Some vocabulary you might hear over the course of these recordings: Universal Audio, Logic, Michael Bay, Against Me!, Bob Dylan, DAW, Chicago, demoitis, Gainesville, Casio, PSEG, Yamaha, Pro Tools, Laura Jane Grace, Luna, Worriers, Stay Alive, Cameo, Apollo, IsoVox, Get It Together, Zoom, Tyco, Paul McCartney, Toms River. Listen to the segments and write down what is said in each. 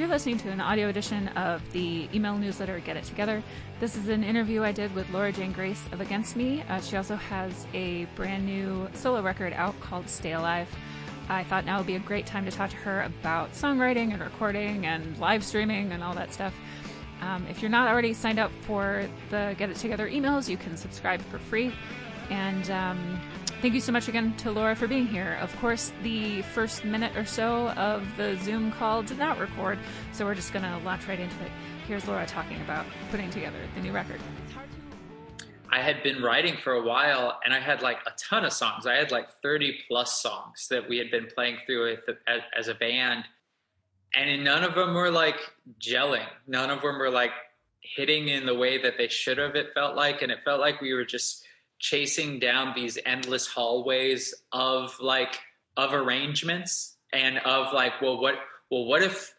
You're listening to an audio edition of the email newsletter Get It Together. This is an interview I did with Laura Jane Grace of Against Me. She also has a brand new solo record out called Stay Alive. I thought now would be a great time to talk to her about songwriting and recording and live streaming and all that stuff. If you're not already signed up for the Get It Together emails, you can subscribe for free. And thank you so much again to Laura for being here. Of course, the first minute or so of the Zoom call did not record, so we're just going to launch right into it. Here's Laura talking about putting together the new record. I had been writing for a while, and I had like a ton of songs. I had like 30 plus songs that we had been playing through as a band. And none of them were like gelling. None of them were like hitting in the way that they should have, it felt like. And it felt like we were just chasing down these endless hallways of arrangements and of like, what if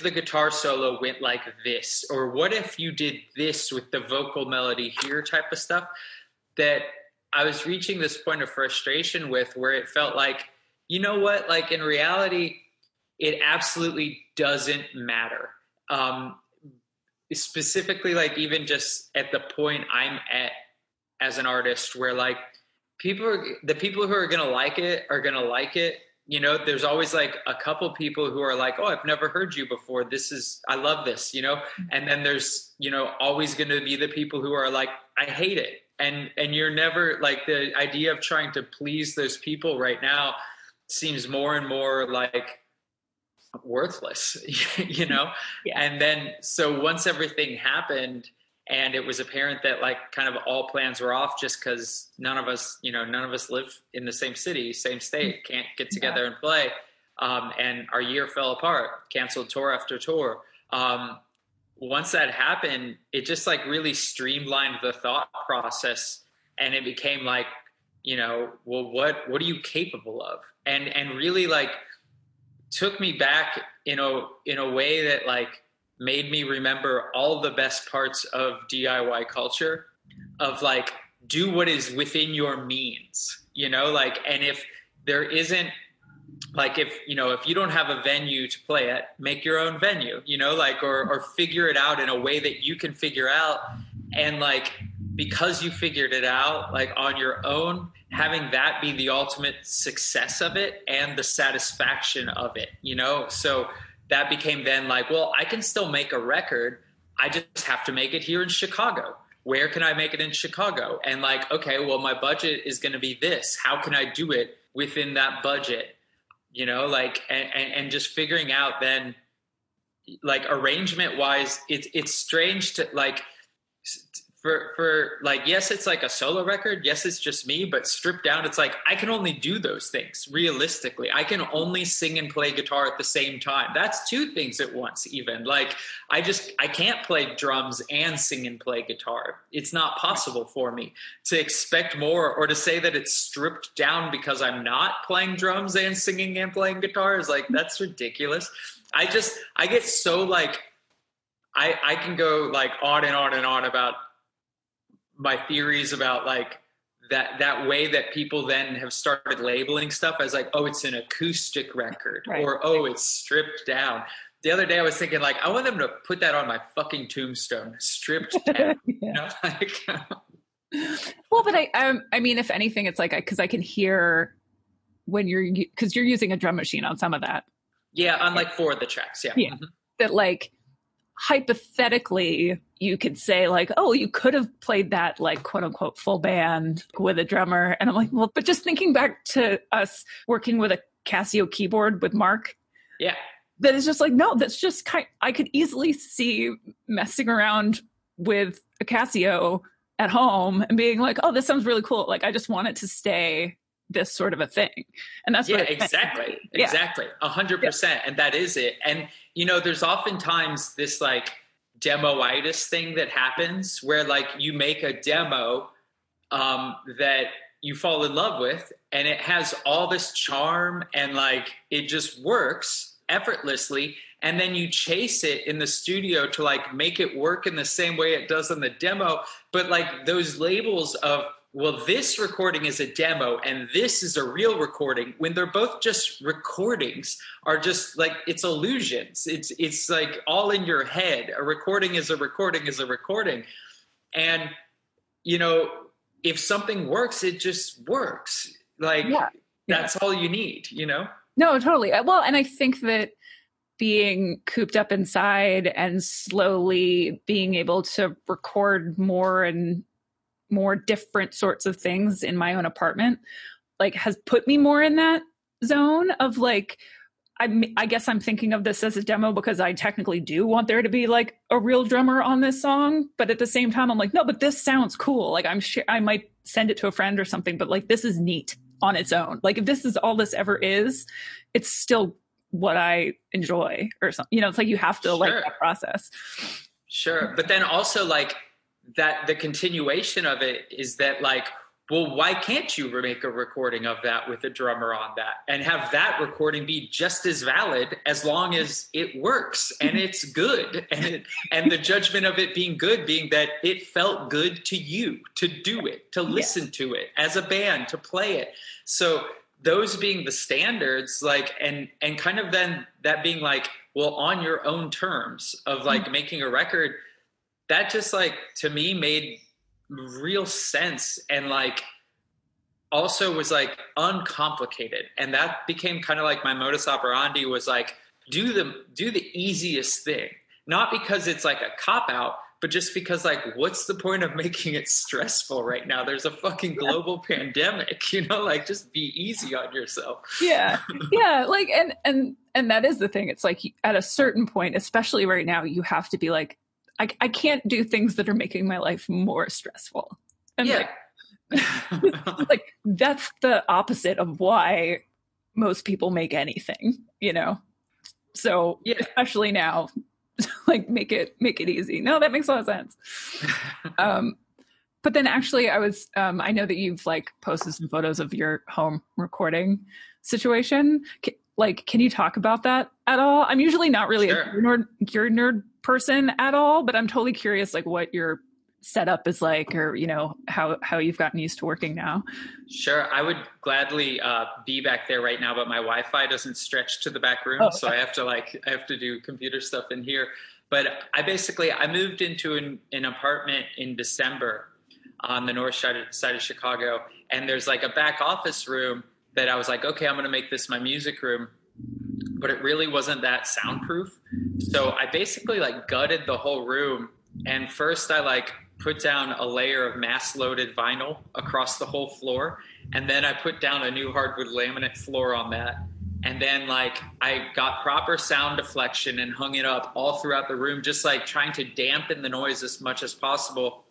the guitar solo went like this, or what if you did this with the vocal melody here type of stuff, that I was reaching this point of frustration with, where it felt like, you know what, like in reality, it absolutely doesn't matter. Specifically, like even just at the point I'm at as an artist, where like the people who are going to like it are going to like it. You know, there's always like a couple people who are like, oh, I've never heard you before. I love this, you know? And then there's, you know, always going to be the people who are like, I hate it. And you're never like, the idea of trying to please those people right now seems more and more like worthless, you know? Yeah. And then, so once everything happened and it was apparent that like kind of all plans were off, just because none of us live in the same city, same state, can't get together and play. And our year fell apart, canceled tour after tour. Once that happened, it just like really streamlined the thought process, and it became like, you know, well, what are you capable of? And really like took me back in a way that like made me remember all the best parts of DIY culture, of like, do what is within your means, you know, like, and if there isn't, like, if, you know, if you don't have a venue to play at, make your own venue, you know, like, or figure it out in a way that you can figure out. And like, because you figured it out, like on your own, having that be the ultimate success of it and the satisfaction of it, you know? So that became then like, well, I can still make a record. I just have to make it here in Chicago. Where can I make it in Chicago? And like, okay, well, my budget is going to be this. How can I do it within that budget? You know, like, and just figuring out then like arrangement wise, it's strange to like, for like, yes, it's like a solo record. Yes, it's just me, but stripped down, it's like, I can only do those things realistically. I can only sing and play guitar at the same time. That's two things at once even. Like, I can't play drums and sing and play guitar. It's not possible for me to expect more, or to say that it's stripped down because I'm not playing drums and singing and playing guitar is like, that's ridiculous. I get so like, I can go like on and on and on about my theories about like that way that people then have started labeling stuff as like, oh, it's an acoustic record, right, or, oh, it's stripped down. The other day I was thinking like, I want them to put that on my fucking tombstone, stripped down. Yeah. You know? Like, well, but I mean, if anything, it's like, cause I can hear when cause you're using a drum machine on some of that. Yeah. On like 4 of the tracks. Yeah. Yeah. Mm-hmm. That like, hypothetically you could say like, oh, you could have played that like quote unquote full band with a drummer. And I'm like, well, but just thinking back to us working with a Casio keyboard with Mark. Yeah. That is just like, no, that's just I could easily see messing around with a Casio at home and being like, oh, this sounds really cool. Like, I just want it to stay this sort of a thing. And that's what exactly. Yeah. Exactly. 100%. And that is it. And you know, there's oftentimes this like demoitis thing that happens where like you make a demo that you fall in love with, and it has all this charm and like it just works effortlessly. And then you chase it in the studio to like make it work in the same way it does in the demo. But like those labels of well, this recording is a demo and this is a real recording, when they're both just recordings, are just like, it's illusions. It's like all in your head. A recording is a recording is a recording. And, you know, if something works, it just works. Like, yeah. That's all you need, you know? No, totally. Well, and I think that being cooped up inside and slowly being able to record more and more different sorts of things in my own apartment, like, has put me more in that zone of like, I guess I'm thinking of this as a demo because I technically do want there to be like a real drummer on this song. But at the same time, I'm like, no, but this sounds cool. Like, I might send it to a friend or something, but like, this is neat on its own. Like, if this is all this ever is, it's still what I enjoy or something, you know. It's like, you have to like that process. Sure. But then also like that, the continuation of it is that like, well, why can't you make a recording of that with a drummer on that and have that recording be just as valid as long as it works and it's good, and the judgment of it being good being that it felt good to you to do it, to listen to it as a band, to play it. So those being the standards, like, and kind of then that being like, well, on your own terms of like making a record, that just like, to me, made real sense. And like, also was like uncomplicated. And that became kind of like my modus operandi, was like, do the easiest thing, not because it's like a cop out, but just because like, what's the point of making it stressful right now? There's a fucking global pandemic, you know, like, just be easy on yourself. Yeah. Yeah. Like, and that is the thing. It's like, at a certain point, especially right now, you have to be like, I can't do things that are making my life more stressful. And like, like, that's the opposite of why most people make anything, you know? So especially now, like, make it easy. No, that makes a lot of sense. But then actually I was, I know that you've like posted some photos of your home recording situation. Can you talk about that at all? I'm usually not really a nerd person at all, but I'm totally curious, like, what your setup is like, or, you know, how you've gotten used to working now. Sure. I would gladly be back there right now, but my Wi-Fi doesn't stretch to the back room. Oh, okay. So I have to do computer stuff in here. But I moved into an apartment in December on the north side of Chicago. And there's like a back office room that I was like, okay, I'm going to make this my music room. But it really wasn't that soundproof. So I basically like gutted the whole room. And first I like put down a layer of mass loaded vinyl across the whole floor. And then I put down a new hardwood laminate floor on that. And then like I got proper sound deflection and hung it up all throughout the room, just like trying to dampen the noise as much as possible.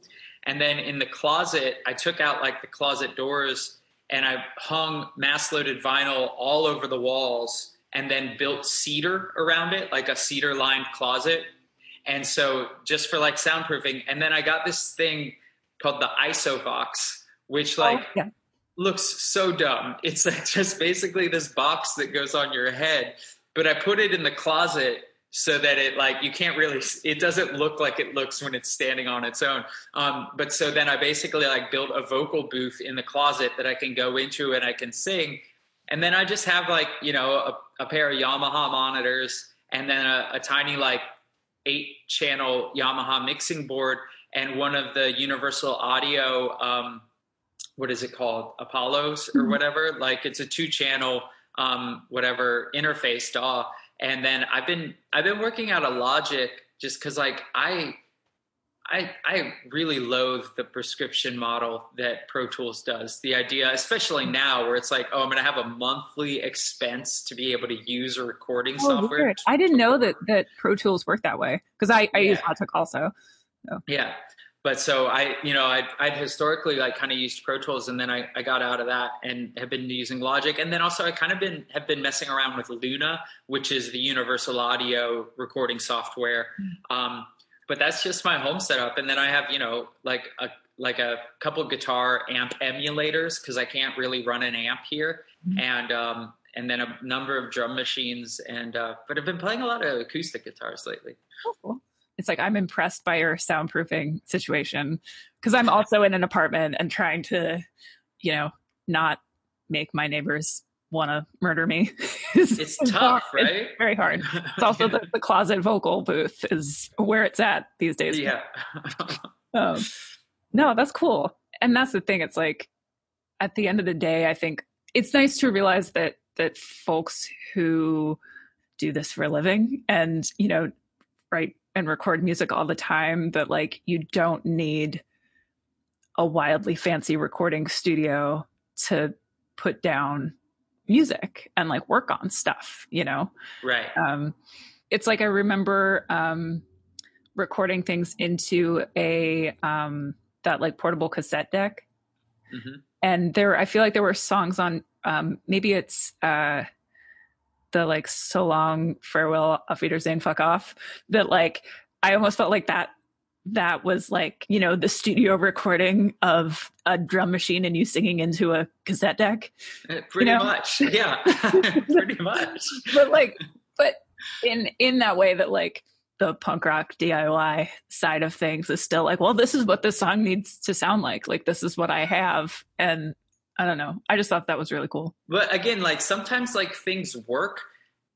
And then in the closet, I took out like the closet doors and I hung mass loaded vinyl all over the walls, and then built cedar around it, like a cedar lined closet. And so just for like soundproofing. And then I got this thing called the IsoVox, which like looks so dumb. It's like just basically this box that goes on your head, but I put it in the closet so that it like, you can't really, it doesn't look like it looks when it's standing on its own. But so then I basically like built a vocal booth in the closet that I can go into and I can sing. And then I just have like, you know, a pair of Yamaha monitors and then a tiny like 8-channel Yamaha mixing board and one of the Universal Audio, what is it called? Apollos or whatever. Like it's a 2-channel, whatever interface DAW. And then I've been working out a Logic just cause like I really loathe the prescription model that Pro Tools does. The idea, especially now, where it's like, oh, I'm going to have a monthly expense to be able to use a recording software. Weird. I didn't know that Pro Tools worked that way, because I use Logic also. So. Yeah. But so I'd historically like kind of used Pro Tools, and then I got out of that and have been using Logic. And then also I kind of have been messing around with Luna, which is the Universal Audio recording software. But that's just my home setup. And then I have, you know, like a couple guitar amp emulators because I can't really run an amp here. And then a number of drum machines. But I've been playing a lot of acoustic guitars lately. Oh, cool. It's like, I'm impressed by your soundproofing situation, because I'm also in an apartment and trying to, you know, not make my neighbors want to murder me. It's tough, right? It's very hard. It's also the closet vocal booth is where it's at these days. Yeah. No, that's cool. And that's the thing. It's like, at the end of the day, I think it's nice to realize that, that folks who do this for a living and, you know, write and record music all the time, that like, you don't need a wildly fancy recording studio to put down music and like work on stuff, you know? Right. It's like, I remember, recording things into a, that like portable cassette deck. Mm-hmm. And there, I feel like there were songs on, maybe it's, the like, so long, farewell, auf Wiedersehen, fuck off, that like, I almost felt like that was like, you know, the studio recording of a drum machine and you singing into a cassette deck. Pretty much. Yeah. Pretty much. But like, but in that way that like the punk rock DIY side of things is still like, well, this is what this song needs to sound like. Like, this is what I have. And I don't know. I just thought that was really cool. But again, like, sometimes like things work,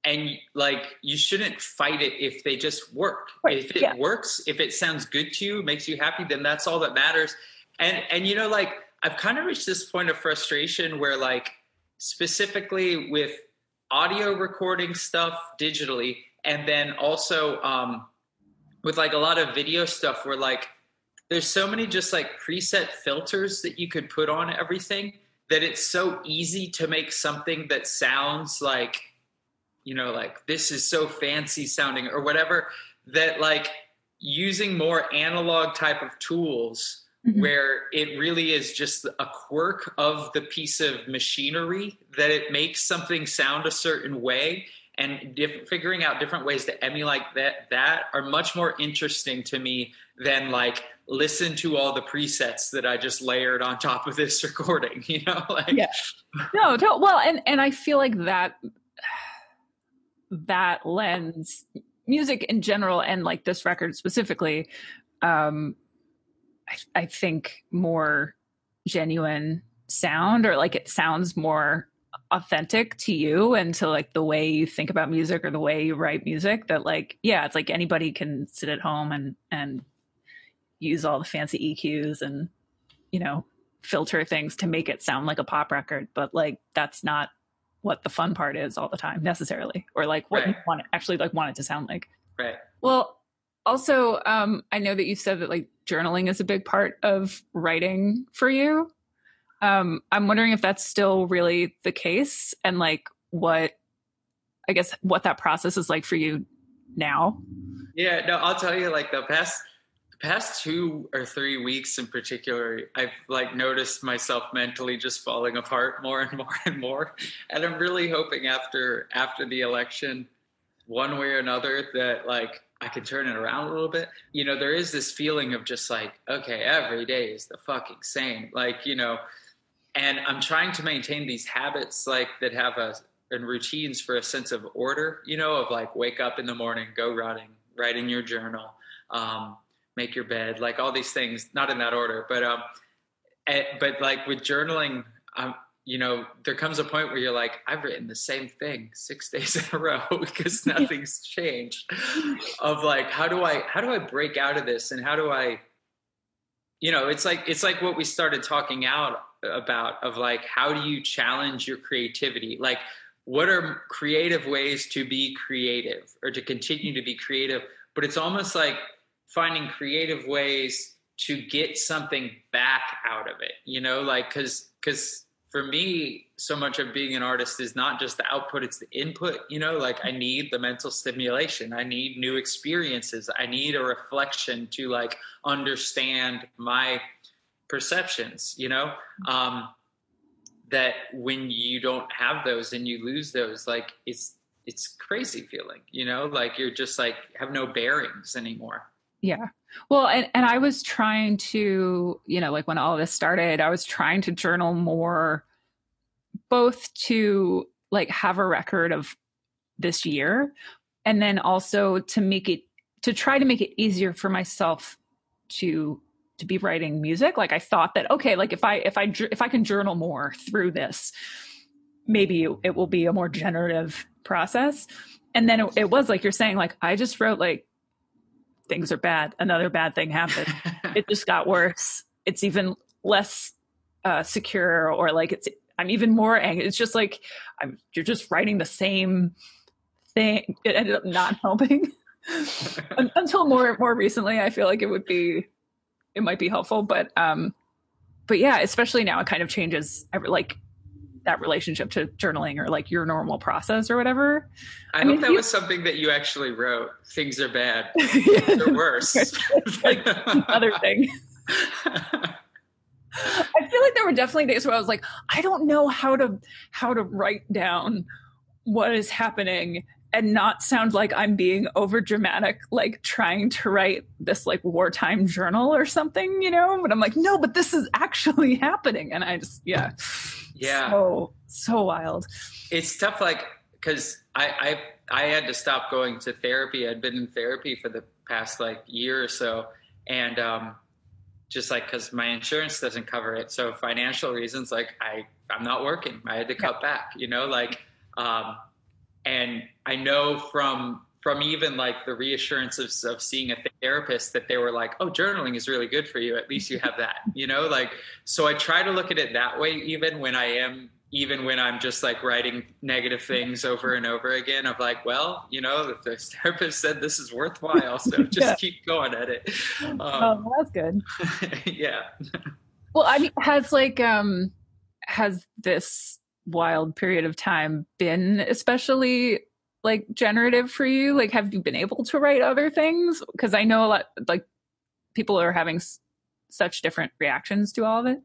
and like, you shouldn't fight it if they just work. Right. If it works, if it sounds good to you, makes you happy, then that's all that matters. And you know, like, I've kind of reached this point of frustration where like, specifically with audio recording stuff digitally, and then also with like a lot of video stuff, where like, there's so many just like preset filters that you could put on everything that it's so easy to make something that sounds like, you know, like, this is so fancy sounding or whatever, that like, using more analog type of tools, mm-hmm. where it really is just a quirk of the piece of machinery that it makes something sound a certain way, and figuring out different ways to emulate that are much more interesting to me than like, listen to all the presets that I just layered on top of this recording, you know? Like, yeah. No, well, and I feel like that lens, music in general, and like this record specifically, I think more genuine sound, or like, it sounds more authentic to you and to like the way you think about music or the way you write music, that like, yeah, it's like anybody can sit at home and use all the fancy EQs and, you know, filter things to make it sound like a pop record. But like, that's not what the fun part is all the time necessarily, or like what you want it, actually like want it to sound like. Right. Well, also, I know that you said that like journaling is a big part of writing for you. I'm wondering if that's still really the case, and like what that process is like for you now. Yeah, no, I'll tell you, like, the past 2 or 3 weeks in particular, I've like noticed myself mentally just falling apart more and more and more. And I'm really hoping after the election, one way or another, that like I can turn it around a little bit. You know, there is this feeling of just like, okay, every day is the fucking same. Like, you know, and I'm trying to maintain these habits like that have and routines for a sense of order, you know, of like, wake up in the morning, go running, write in your journal, make your bed, like all these things, not in that order, but like with journaling, you know, there comes a point where you're like, I've written the same thing 6 days in a row because nothing's changed, of like, how do I break out of this? And how do I, you know, it's like what we started talking out about, of like, how do you challenge your creativity? Like, what are creative ways to be creative or to continue to be creative? But it's almost like finding creative ways to get something back out of it, you know, like, cause for me, so much of being an artist is not just the output, it's the input, you know, like, I need the mental stimulation. I need new experiences. I need a reflection to like, understand my perceptions, you know, that when you don't have those and you lose those, like, it's crazy feeling, you know, like, you're just like, have no bearings anymore. Yeah. Well, and I was trying to, you know, like when all this started, I was trying to journal more, both to like have a record of this year, and then also to make it to try to make it easier for myself to be writing music. Like I thought that, okay, like if I can journal more through this, maybe it will be a more generative process. And then it was like, you're saying, like, I just wrote like, things are bad. Another bad thing happened. It just got worse. It's even less secure, or like I'm even more angry. It's just like, you're just writing the same thing. It ended up not helping. Until more recently, I feel like it might be helpful, but yeah, especially now it kind of changes like that relationship to journaling, or like your normal process or whatever. I mean, that was something that you actually wrote. Things are bad. Things are worse. Like another thing. I feel like there were definitely days where I was like, I don't know how to write down what is happening and not sound like I'm being over dramatic, like trying to write this like wartime journal or something, you know? But I'm like, no, but this is actually happening. And I just, yeah. Yeah. So wild. It's tough. Like, cause I had to stop going to therapy. I'd been in therapy for the past like year or so. And, just like, cause my insurance doesn't cover it. So financial reasons, like I'm not working. I had to cut back, you know, like, and I know from even like the reassurances of seeing a therapist that they were like, oh, journaling is really good for you. At least you have that, you know, like, so I try to look at it that way, even when I'm just like writing negative things over and over again of like, well, you know, the therapist said this is worthwhile. So just keep going at it. Oh, that's good. Yeah. Well, I mean, has this wild period of time been especially like generative for you? Like, have you been able to write other things? Because I know a lot, like people are having such different reactions to all of it.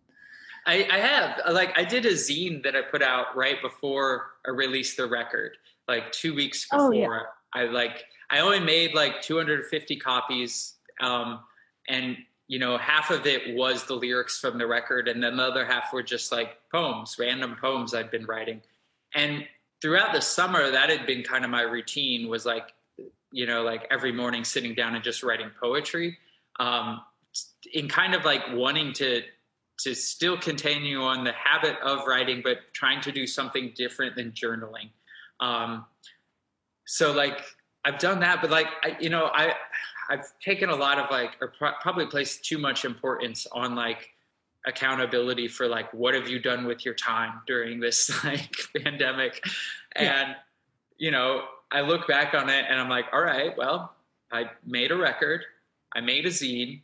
I have, like, I did a zine that I put out right before I released the record, like 2 weeks before. Oh, yeah. I only made like 250 copies. And you know, half of it was the lyrics from the record, and then the other half were just like poems, random poems I'd been writing. And throughout the summer, that had been kind of my routine, was like, you know, like every morning sitting down and just writing poetry, in kind of like wanting to still continue on the habit of writing, but trying to do something different than journaling. So like I've done that, but like, I've taken a lot of like, or probably placed too much importance on like accountability for like, what have you done with your time during this like pandemic? And, you know, I look back on it and I'm like, all right, well, I made a record, I made a zine,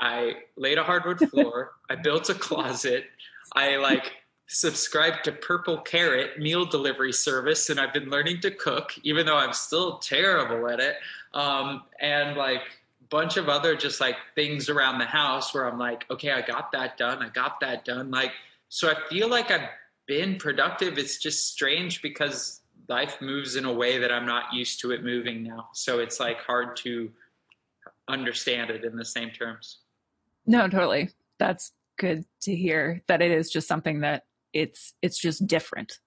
I laid a hardwood floor, I built a closet, I like subscribed to Purple Carrot meal delivery service, and I've been learning to cook, even though I'm still terrible at it. And like bunch of other just like things around the house where I'm like, okay, I got that done. Like, so I feel like I've been productive. It's just strange because life moves in a way that I'm not used to it moving now. So it's like hard to understand it in the same terms. No, totally. That's good to hear that it is just something that it's just different.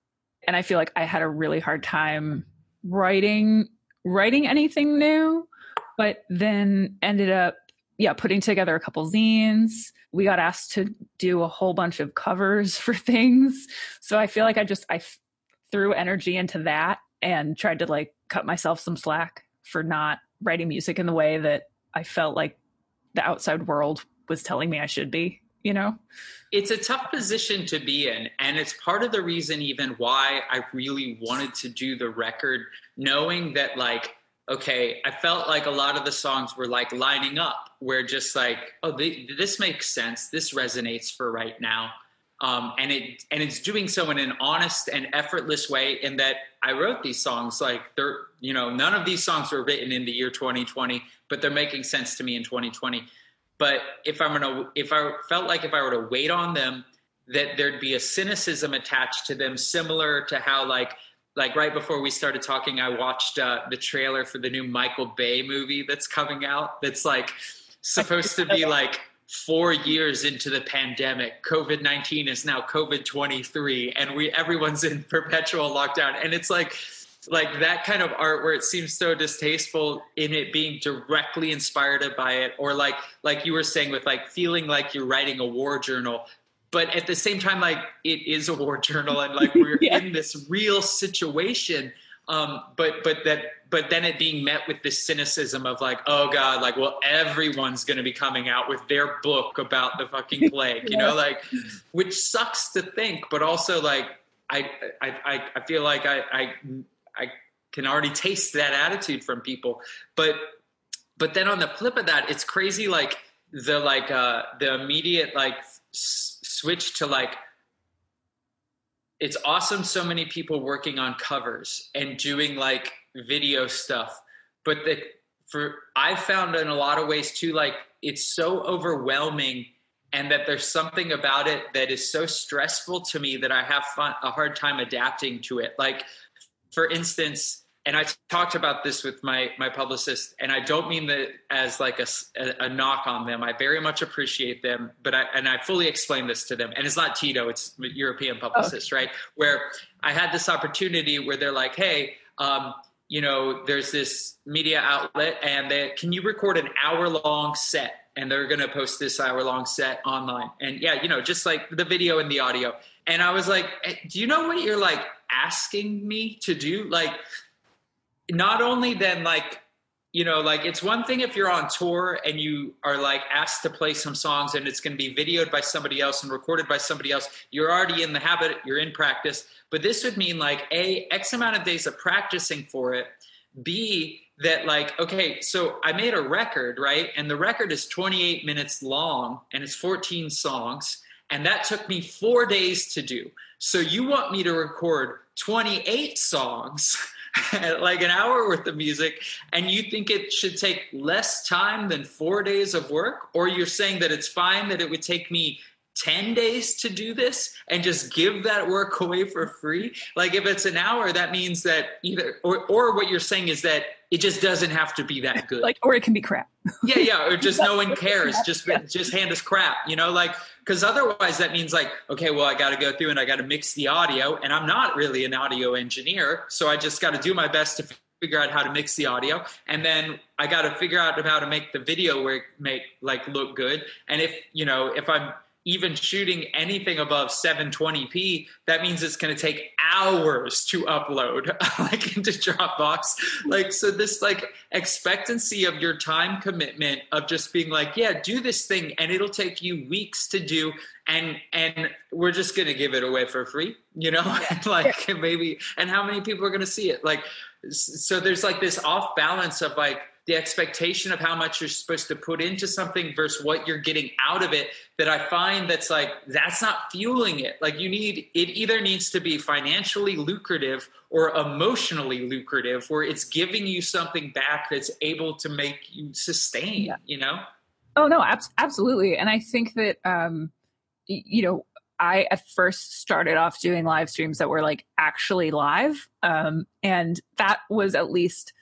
And I feel like I had a really hard time writing anything new, but then ended up, putting together a couple zines. We got asked to do a whole bunch of covers for things. So I feel like I threw energy into that and tried to like cut myself some slack for not writing music in the way that I felt like the outside world was telling me I should be, you know? It's a tough position to be in. And it's part of the reason even why I really wanted to do the record, knowing that like, okay, I felt like a lot of the songs were like lining up, where just like, oh, this makes sense. This resonates for right now. And it's doing so in an honest and effortless way, in that I wrote these songs like they're, you know, none of these songs were written in the year 2020, but they're making sense to me in 2020. But if I were to wait on them, that there'd be a cynicism attached to them, similar to how like right before we started talking, I watched the trailer for the new Michael Bay movie that's coming out. That's like supposed to be like 4 years into the pandemic. COVID-19 is now COVID-23, and everyone's in perpetual lockdown. And it's like, like that kind of art where it seems so distasteful in it being directly inspired by it, or like you were saying with like feeling like you're writing a war journal, but at the same time, like it is a war journal and like we're yeah. in this real situation. But then it being met with this cynicism of like, oh God, like, well, everyone's going to be coming out with their book about the fucking plague, you yeah. know, like, which sucks to think, but also like, I feel like I can already taste that attitude from people. But then on the flip of that, it's crazy. Like the immediate like switch to like, it's awesome. So many people working on covers and doing like video stuff, but I found in a lot of ways too, like it's so overwhelming, and that there's something about it that is so stressful to me that I have a hard time adapting to it. Like for instance, and I talked about this with my publicist, and I don't mean that as like a knock on them. I very much appreciate them, but I fully explained this to them. And it's not Tito, it's European publicist, right? Where I had this opportunity where they're like, hey, you know, there's this media outlet and can you record an hour-long set? And they're going to post this hour-long set online. And yeah, you know, just like the video and the audio. And I was like, do you know what you're like asking me to do? Like, not only then like, you know, like it's one thing if you're on tour and you are like asked to play some songs and it's going to be videoed by somebody else and recorded by somebody else. You're already in the habit, you're in practice. But this would mean like A, X amount of days of practicing for it. B, that like, okay, so I made a record, right? And the record is 28 minutes long and it's 14 songs. And that took me 4 days to do. So you want me to record 28 songs, like an hour worth of music, and you think it should take less time than 4 days of work? Or you're saying that it's fine that it would take me 10 days to do this and just give that work away for free? Like if it's an hour, that means that either, or what you're saying is that it just doesn't have to be that good. Like, or it can be crap. Yeah. Or just no one cares. Just hand us crap, you know, like, cause otherwise that means like, okay, well, I got to go through and I got to mix the audio, and I'm not really an audio engineer. So I just got to do my best to figure out how to mix the audio. And then I got to figure out how to make the video look good. And if, you know, if I'm even shooting anything above 720p, that means it's going to take hours to upload like into Dropbox. Like, so this like expectancy of your time commitment of just being like, yeah, do this thing and it'll take you weeks to do. And we're just going to give it away for free, you know, like maybe, and how many people are going to see it? Like, so there's like this off balance of like, the expectation of how much you're supposed to put into something versus what you're getting out of it, that I find that's like, that's not fueling it. Like you need, it either needs to be financially lucrative or emotionally lucrative, where it's giving you something back that's able to make you sustain, yeah. you know? Oh no, absolutely. And I think that, you know, I at first started off doing live streams that were like actually live. And that was at least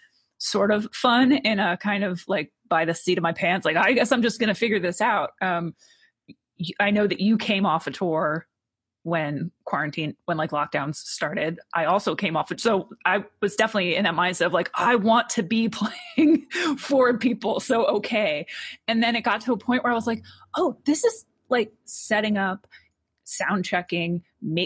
sort of fun in a kind of like by the seat of my pants. Like, I guess I'm just going to figure this out. I know that you came off a tour when like lockdowns started. I also came off it. So I was definitely in that mindset of like, I want to be playing for people. So, okay. And then it got to a point where I was like, oh, this is like setting up, sound checking,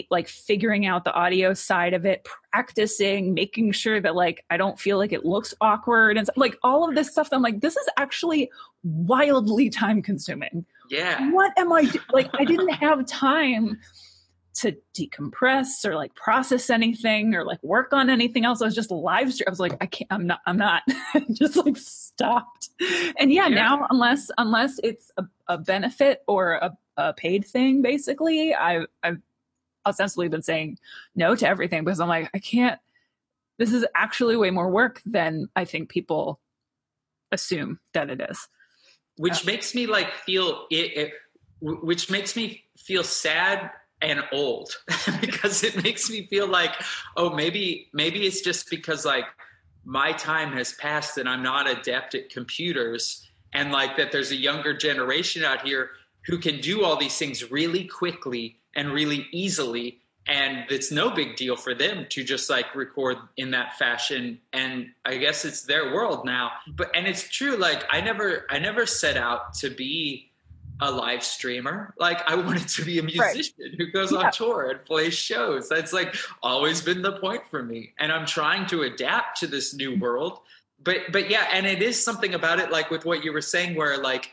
like figuring out the audio side of it, practicing, making sure that like I don't feel like it looks awkward, and like all of this stuff that I'm like, this is actually wildly time consuming. Yeah. What am I like? I didn't have time to decompress or like process anything or like work on anything else. I was just live stream. I was like, I'm not just like stopped. And yeah. Now unless it's a benefit or a paid thing, basically, I've ostensibly been saying no to everything because I'm like, I can't, this is actually way more work than I think people assume that it is. Which makes me like feel it, which makes me feel sad and old because it makes me feel like, oh, maybe it's just because like my time has passed and I'm not adept at computers, and like that there's a younger generation out here who can do all these things really quickly and really easily, And it's no big deal for them to just like record in that fashion. And I guess it's their world now. And it's true. Like I never set out to be a live streamer. Like I wanted to be a musician who goes on tour and plays shows. That's like always been the point for me. And I'm trying to adapt to this new world. But yeah, and it is something about it, like with what you were saying, where like,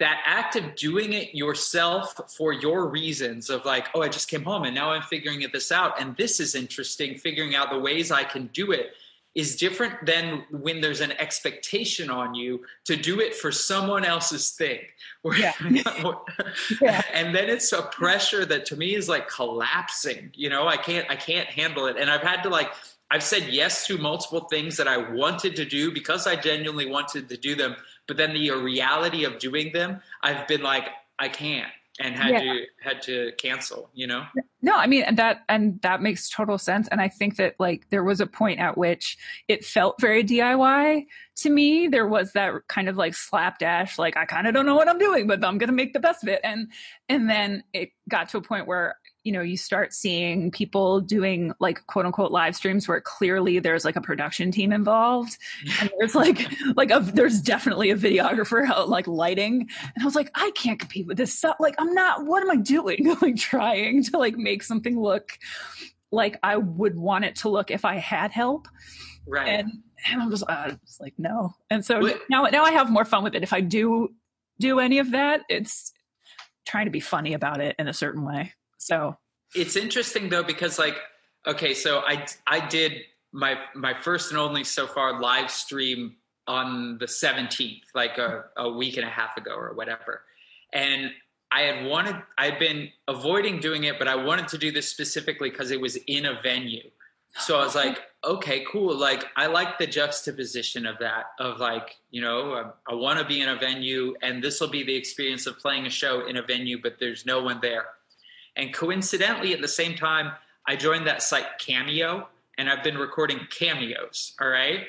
that act of doing it yourself for your reasons of like, oh, I just came home and now I'm figuring this out. And this is interesting. Figuring out the ways I can do it is different than when there's an expectation on you to do it for someone else's thing. Yeah. And then it's a pressure that to me is like collapsing. You know, I can't handle it. And I've had to like, I've said yes to multiple things that I wanted to do because I genuinely wanted to do them. But then the reality of doing them, I've been like, I can't, and had to cancel, you know? No, I mean, and that makes total sense. And I think that like, there was a point at which it felt very DIY to me. There was that kind of like slapdash, like, I kind of don't know what I'm doing, but I'm going to make the best of it. And then it got to a point where, you know, you start seeing people doing like quote unquote live streams where clearly there's like a production team involved, and there's there's definitely a videographer out like lighting. And I was like, I can't compete with this stuff. Like, I'm not, what am I doing? Like trying to like make something look like I would want it to look if I had help. Right. And I'm just, like, no. And so now I have more fun with it. If I do any of that, it's trying to be funny about it in a certain way. So it's interesting though, because like, okay, so I did my first and only so far live stream on the 17th, like a week and a half ago or whatever. And I'd been avoiding doing it, but I wanted to do this specifically because it was in a venue. So I was like, okay, cool. Like, I like the juxtaposition of that, of like, you know, I want to be in a venue and this will be the experience of playing a show in a venue, but there's no one there. And coincidentally, at the same time, I joined that site Cameo, and I've been recording cameos, all right?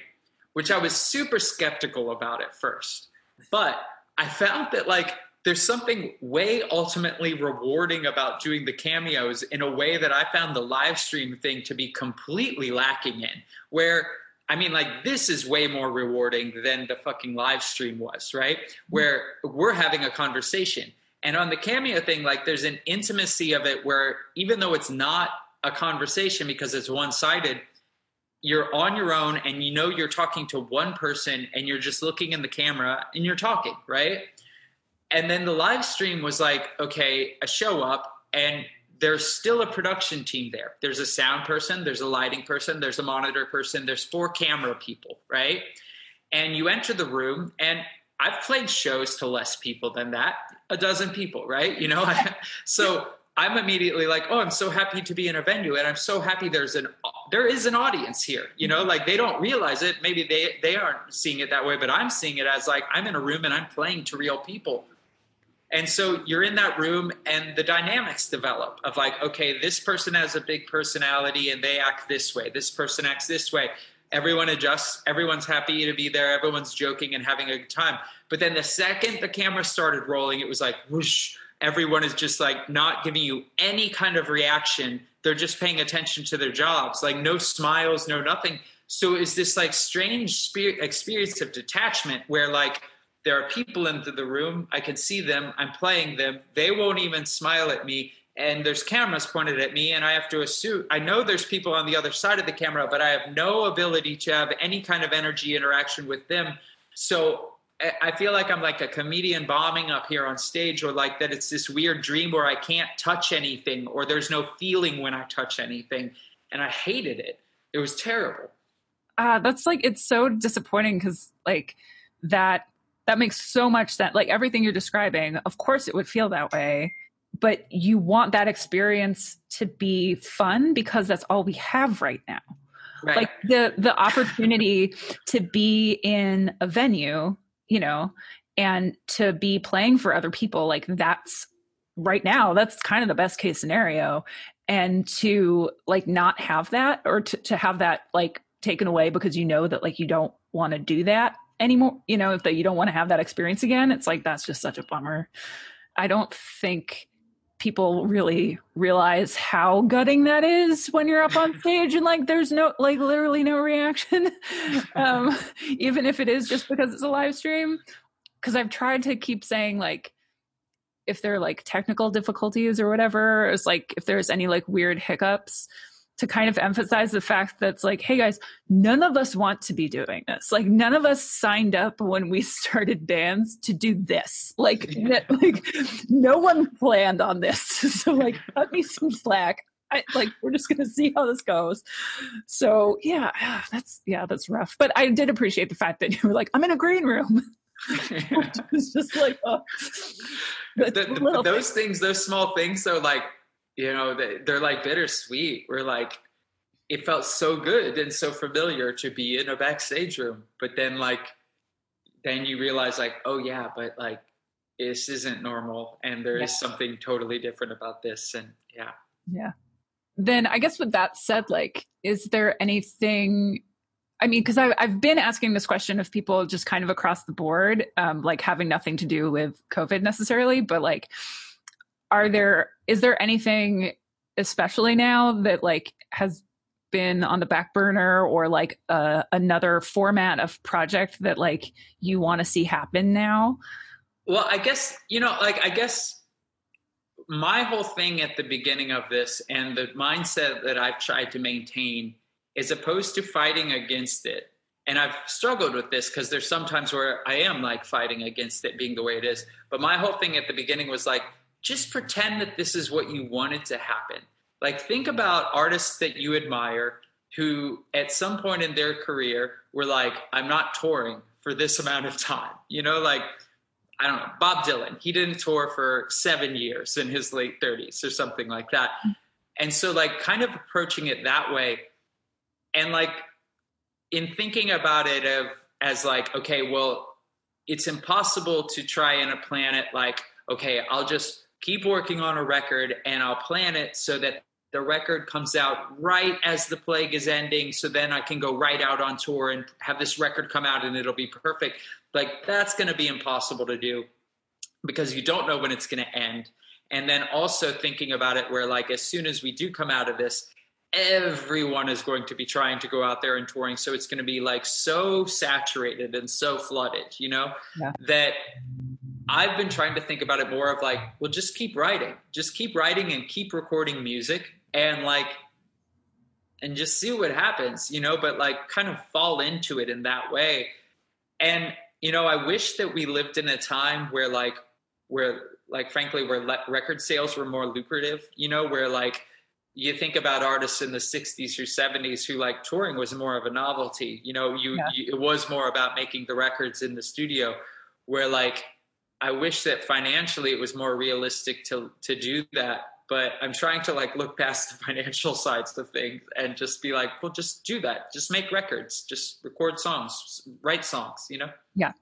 Which I was super skeptical about at first. But I found that, like, there's something way ultimately rewarding about doing the cameos in a way that I found the live stream thing to be completely lacking in, where, I mean, like, this is way more rewarding than the fucking live stream was, right? Where we're having a conversation. And on the Cameo thing, like there's an intimacy of it where even though it's not a conversation because it's one-sided, you're on your own and you know you're talking to one person and you're just looking in the camera and you're talking, right? And then the live stream was like, okay, I show up and there's still a production team there. There's a sound person, there's a lighting person, there's a monitor person, there's 4 camera people, right? And you enter the room, and I've played shows to less people than that, 12 people, right? You know, so I'm immediately like, oh, I'm so happy to be in a venue, and I'm so happy there is an audience here. You know, like they don't realize it. Maybe they aren't seeing it that way, but I'm seeing it as like I'm in a room and I'm playing to real people. And so you're in that room and the dynamics develop of like, okay, this person has a big personality and they act this way. This person acts this way. Everyone adjusts. Everyone's happy to be there. Everyone's joking and having a good time. But then the second the camera started rolling, it was like, whoosh, everyone is just like not giving you any kind of reaction. They're just paying attention to their jobs, like no smiles, no nothing. So it's this like strange experience of detachment where like there are people in the room. I can see them. I'm playing them. They won't even smile at me. And there's cameras pointed at me, and I have to assume, I know there's people on the other side of the camera, but I have no ability to have any kind of energy interaction with them. So I feel like I'm like a comedian bombing up here on stage, or like that it's this weird dream where I can't touch anything, or there's no feeling when I touch anything. And I hated it. It was terrible. That's like, it's so disappointing because like that makes so much sense. Like everything you're describing, of course it would feel that way. But you want that experience to be fun because that's all we have right now. Right. Like the opportunity to be in a venue, you know, and to be playing for other people, like that's right now, that's kind of the best case scenario. And to like not have that, or to have that like taken away because you know that like you don't want to do that anymore, you know, that you don't want to have that experience again. It's like, that's just such a bummer. I don't think people really realize how gutting that is when you're up on stage and like there's no, like literally no reaction, even if it is just because it's a live stream. Because I've tried to keep saying like, if there are like technical difficulties or whatever, it's like if there's any like weird hiccups, to kind of emphasize the fact that's like, hey guys, none of us want to be doing this. Like none of us signed up when we started bands to do this. Like, yeah. Like no one planned on this. So like, cut me some slack. We're just going to see how this goes. So that's rough. But I did appreciate the fact that you were like, I'm in a green room. Yeah. It's just like, oh. Those small things are like, you know, they're like bittersweet. We're like, it felt so good and so familiar to be in a backstage room. But then then you realize like, oh yeah, but like this isn't normal. And there is something totally different about this. And yeah. Yeah. Then I guess with that said, like, is there anything, I mean, because I've been asking this question of people just kind of across the board, like having nothing to do with COVID necessarily, but like, is there anything, especially now, that like has been on the back burner, or like another format of project that like you want to see happen now? Well, I guess my whole thing at the beginning of this and the mindset that I've tried to maintain is opposed to fighting against it. And I've struggled with this because there's sometimes where I am like fighting against it being the way it is. But my whole thing at the beginning was like, just pretend that this is what you wanted to happen. Like think about artists that you admire who at some point in their career were like, I'm not touring for this amount of time. You know, like, I don't know, Bob Dylan, he didn't tour for 7 years in his late 30s or something like that. And so like kind of approaching it that way and like in thinking about it as like, okay, well, it's impossible to try and plan it like, okay, I'll just keep working on a record and I'll plan it so that the record comes out right as the plague is ending. So then I can go right out on tour and have this record come out and it'll be perfect. Like that's going to be impossible to do because you don't know when it's going to end. And then also thinking about it where like, as soon as we do come out of this, everyone is going to be trying to go out there and touring. So it's going to be like so saturated and so flooded, you know, that I've been trying to think about it more of like, well, just keep writing. Just keep writing and keep recording music and like, and just see what happens, you know, but like kind of fall into it in that way. And, you know, I wish that we lived in a time where record sales were more lucrative, you know, where like you think about artists in the 60s or 70s who like touring was more of a novelty, you know, it was more about making the records in the studio where like, I wish that financially it was more realistic to do that, but I'm trying to like look past the financial sides of things and just be like, well, just do that. Just make records, just record songs, write songs, you know? Yeah.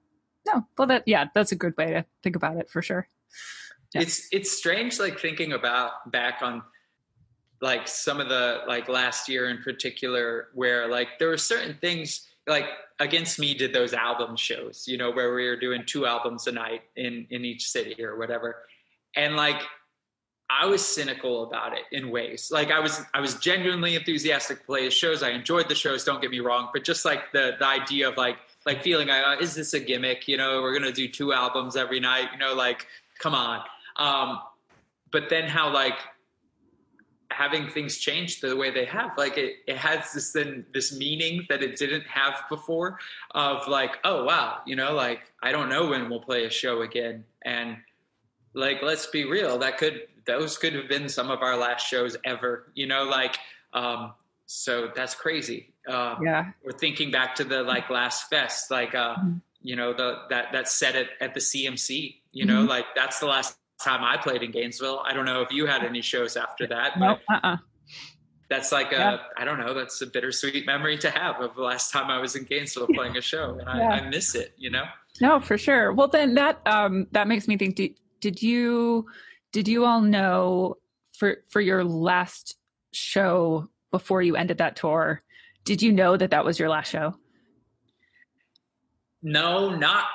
No, well that's a good way to think about it for sure. Yeah. It's strange, like thinking about back on like some of the, like last year in particular, where like there were certain things like Against Me did those album shows, you know, where we were doing 2 albums a night in each city or whatever. And like, I was cynical about it in ways. Like I was genuinely enthusiastic to play the shows. I enjoyed the shows, don't get me wrong, but just like the idea of like feeling, is this a gimmick? You know, we're going to do 2 albums every night, you know, like, come on. But then how like, having things change the way they have, like it has this meaning that it didn't have before of like, oh wow, you know, like I don't know when we'll play a show again. And like, let's be real, those could have been some of our last shows ever, you know, like so that's crazy. We're thinking back to the like last fest, like you know, that set at the CMC, you know, like that's the last time I played in Gainesville. I don't know if you had any shows after that. Nope. That's like I don't know, that's a bittersweet memory to have of the last time I was in Gainesville playing a show, and I miss it, you know? No, for sure. Well, then that makes me think, did you all know for your last show before you ended that tour, did you know that was your last show? No, not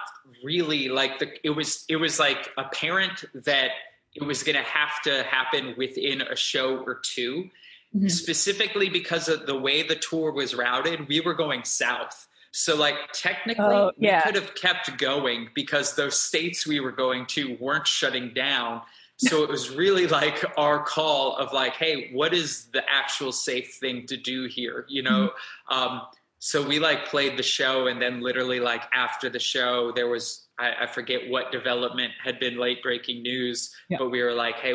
really. Like it was like apparent that it was going to happen within a show or two, mm-hmm. specifically because of the way the tour was routed. We were going south. So like technically we could have kept going because those states we were going to weren't shutting down. So it was really like our call of like, hey, what is the actual safe thing to do here? You know? Mm-hmm. So we like played the show, and then literally like after the show, there was, I forget what development had been late breaking news, but we were like, hey,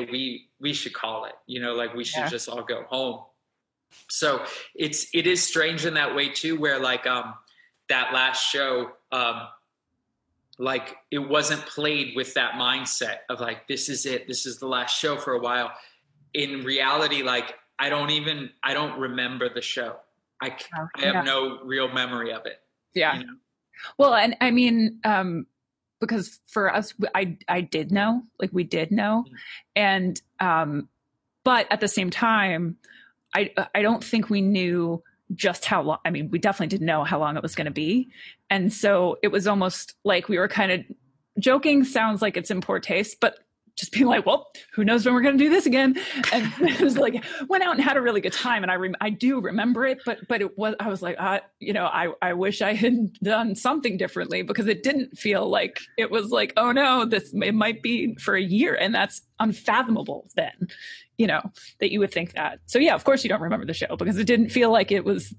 we should call it, you know, like we should just all go home. So it is strange in that way too, where like, that last show, like it wasn't played with that mindset of like, this is it. This is the last show for a while. In reality, like I don't remember the show. I have no real memory of it. Yeah. You know? Well, and I mean, because for us, I did know, like we did know. Mm-hmm. And, but at the same time, I don't think we knew just how long. I mean, we definitely didn't know how long it was going to be. And so it was almost like we were kind of joking. Sounds like it's in poor taste, but just being like, well, who knows when we're going to do this again. And it was like, went out and had a really good time. And I do remember it, but it was, I was like, you know, I wish I had done something differently, because it didn't feel like it was like, oh no, it might be for a year. And that's unfathomable then, you know, that you would think that. So yeah, of course you don't remember the show because it didn't feel like it was.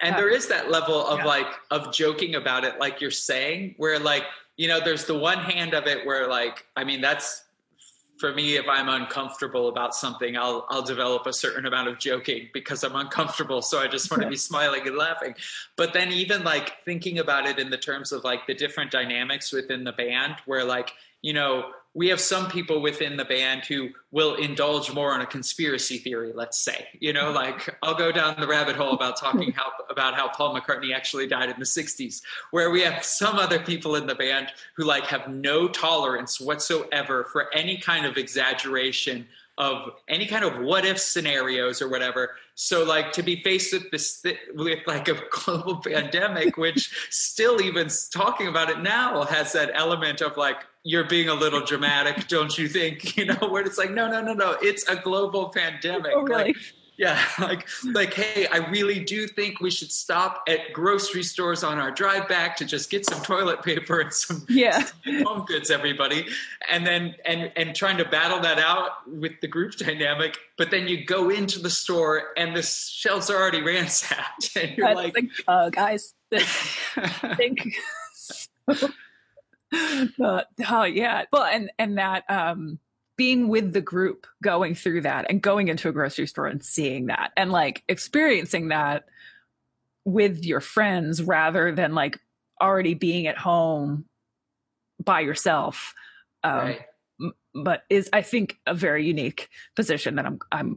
And there is that level of like, of joking about it. Like you're saying, where like, you know, there's the one hand of it where like, I mean, that's, for me, if I'm uncomfortable about something, I'll develop a certain amount of joking because I'm uncomfortable. So I just want to be smiling and laughing. But then even like thinking about it in the terms of like the different dynamics within the band, where like, you know, we have some people within the band who will indulge more on a conspiracy theory, let's say, you know, like I'll go down the rabbit hole about talking about how Paul McCartney actually died in the 60s, where we have some other people in the band who like have no tolerance whatsoever for any kind of exaggeration of any kind of what if scenarios or whatever. So like to be faced with with like a global pandemic, which still even talking about it now has that element of like, you're being a little dramatic, don't you think? You know, where it's like, no, it's a global pandemic. Oh, really? Like, yeah, like, hey, I really do think we should stop at grocery stores on our drive back to just get some toilet paper and some home goods, everybody. And then, and trying to battle that out with the group dynamic, but then you go into the store and the shelves are already ransacked. And you're guys, I think so. Oh yeah. Well, and that, being with the group going through that and going into a grocery store and seeing that and like experiencing that with your friends rather than like already being at home by yourself. Right. But is, I think, a very unique position that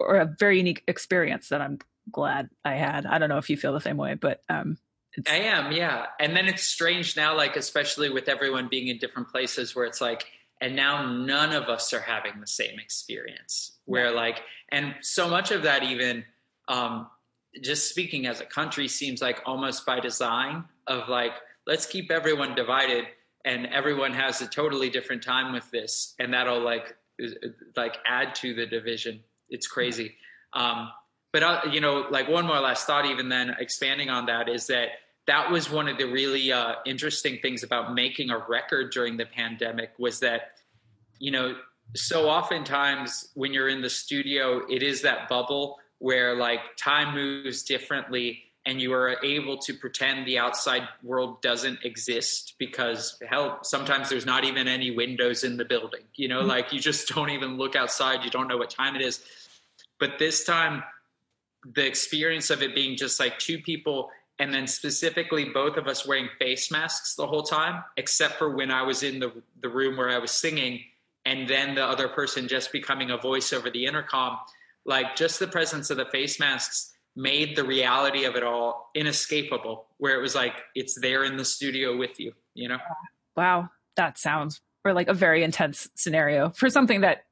or a very unique experience that I'm glad I had. I don't know if you feel the same way, but, I am. Yeah. And then it's strange now, like, especially with everyone being in different places where it's like, and now none of us are having the same experience where like, and so much of that even, just speaking as a country seems like almost by design of like, let's keep everyone divided and everyone has a totally different time with this. And that'll like add to the division. It's crazy. But, you know, like one more last thought, even then expanding on that is that was one of the really interesting things about making a record during the pandemic was that, you know, so oftentimes when you're in the studio, it is that bubble where like time moves differently and you are able to pretend the outside world doesn't exist because hell, sometimes there's not even any windows in the building, you know, like you just don't even look outside. You don't know what time it is. But this time, the experience of it being just like two people and then specifically both of us wearing face masks the whole time, except for when I was in the room where I was singing and then the other person just becoming a voice over the intercom, like just the presence of the face masks made the reality of it all inescapable, where it was like, it's there in the studio with you, you know? Wow. That sounds or like a very intense scenario for something that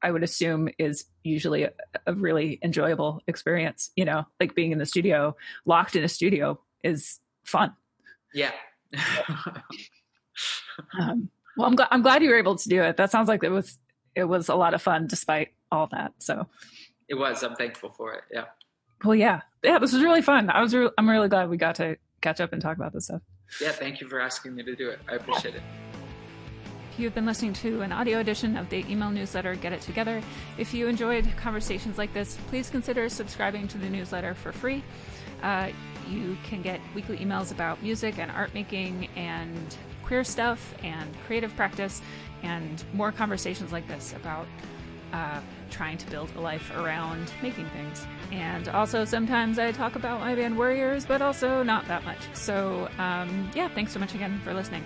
I would assume is usually a really enjoyable experience, you know, like being in the studio, locked in a studio is fun. Yeah. Well, I'm glad you were able to do it. That sounds like it was it was a lot of fun despite all that. So it was, I'm thankful for it. Yeah. Well, yeah. Yeah. This was really fun. I'm really glad we got to catch up and talk about this stuff. Yeah. Thank you for asking me to do it. I appreciate it. You've been listening to an audio edition of the email newsletter, Get It Together. If you enjoyed conversations like this, please consider subscribing to the newsletter for free. You can get weekly emails about music and art making and queer stuff and creative practice and more conversations like this about trying to build a life around making things. And also sometimes I talk about my band Worriers, but also not that much. So yeah, thanks so much again for listening.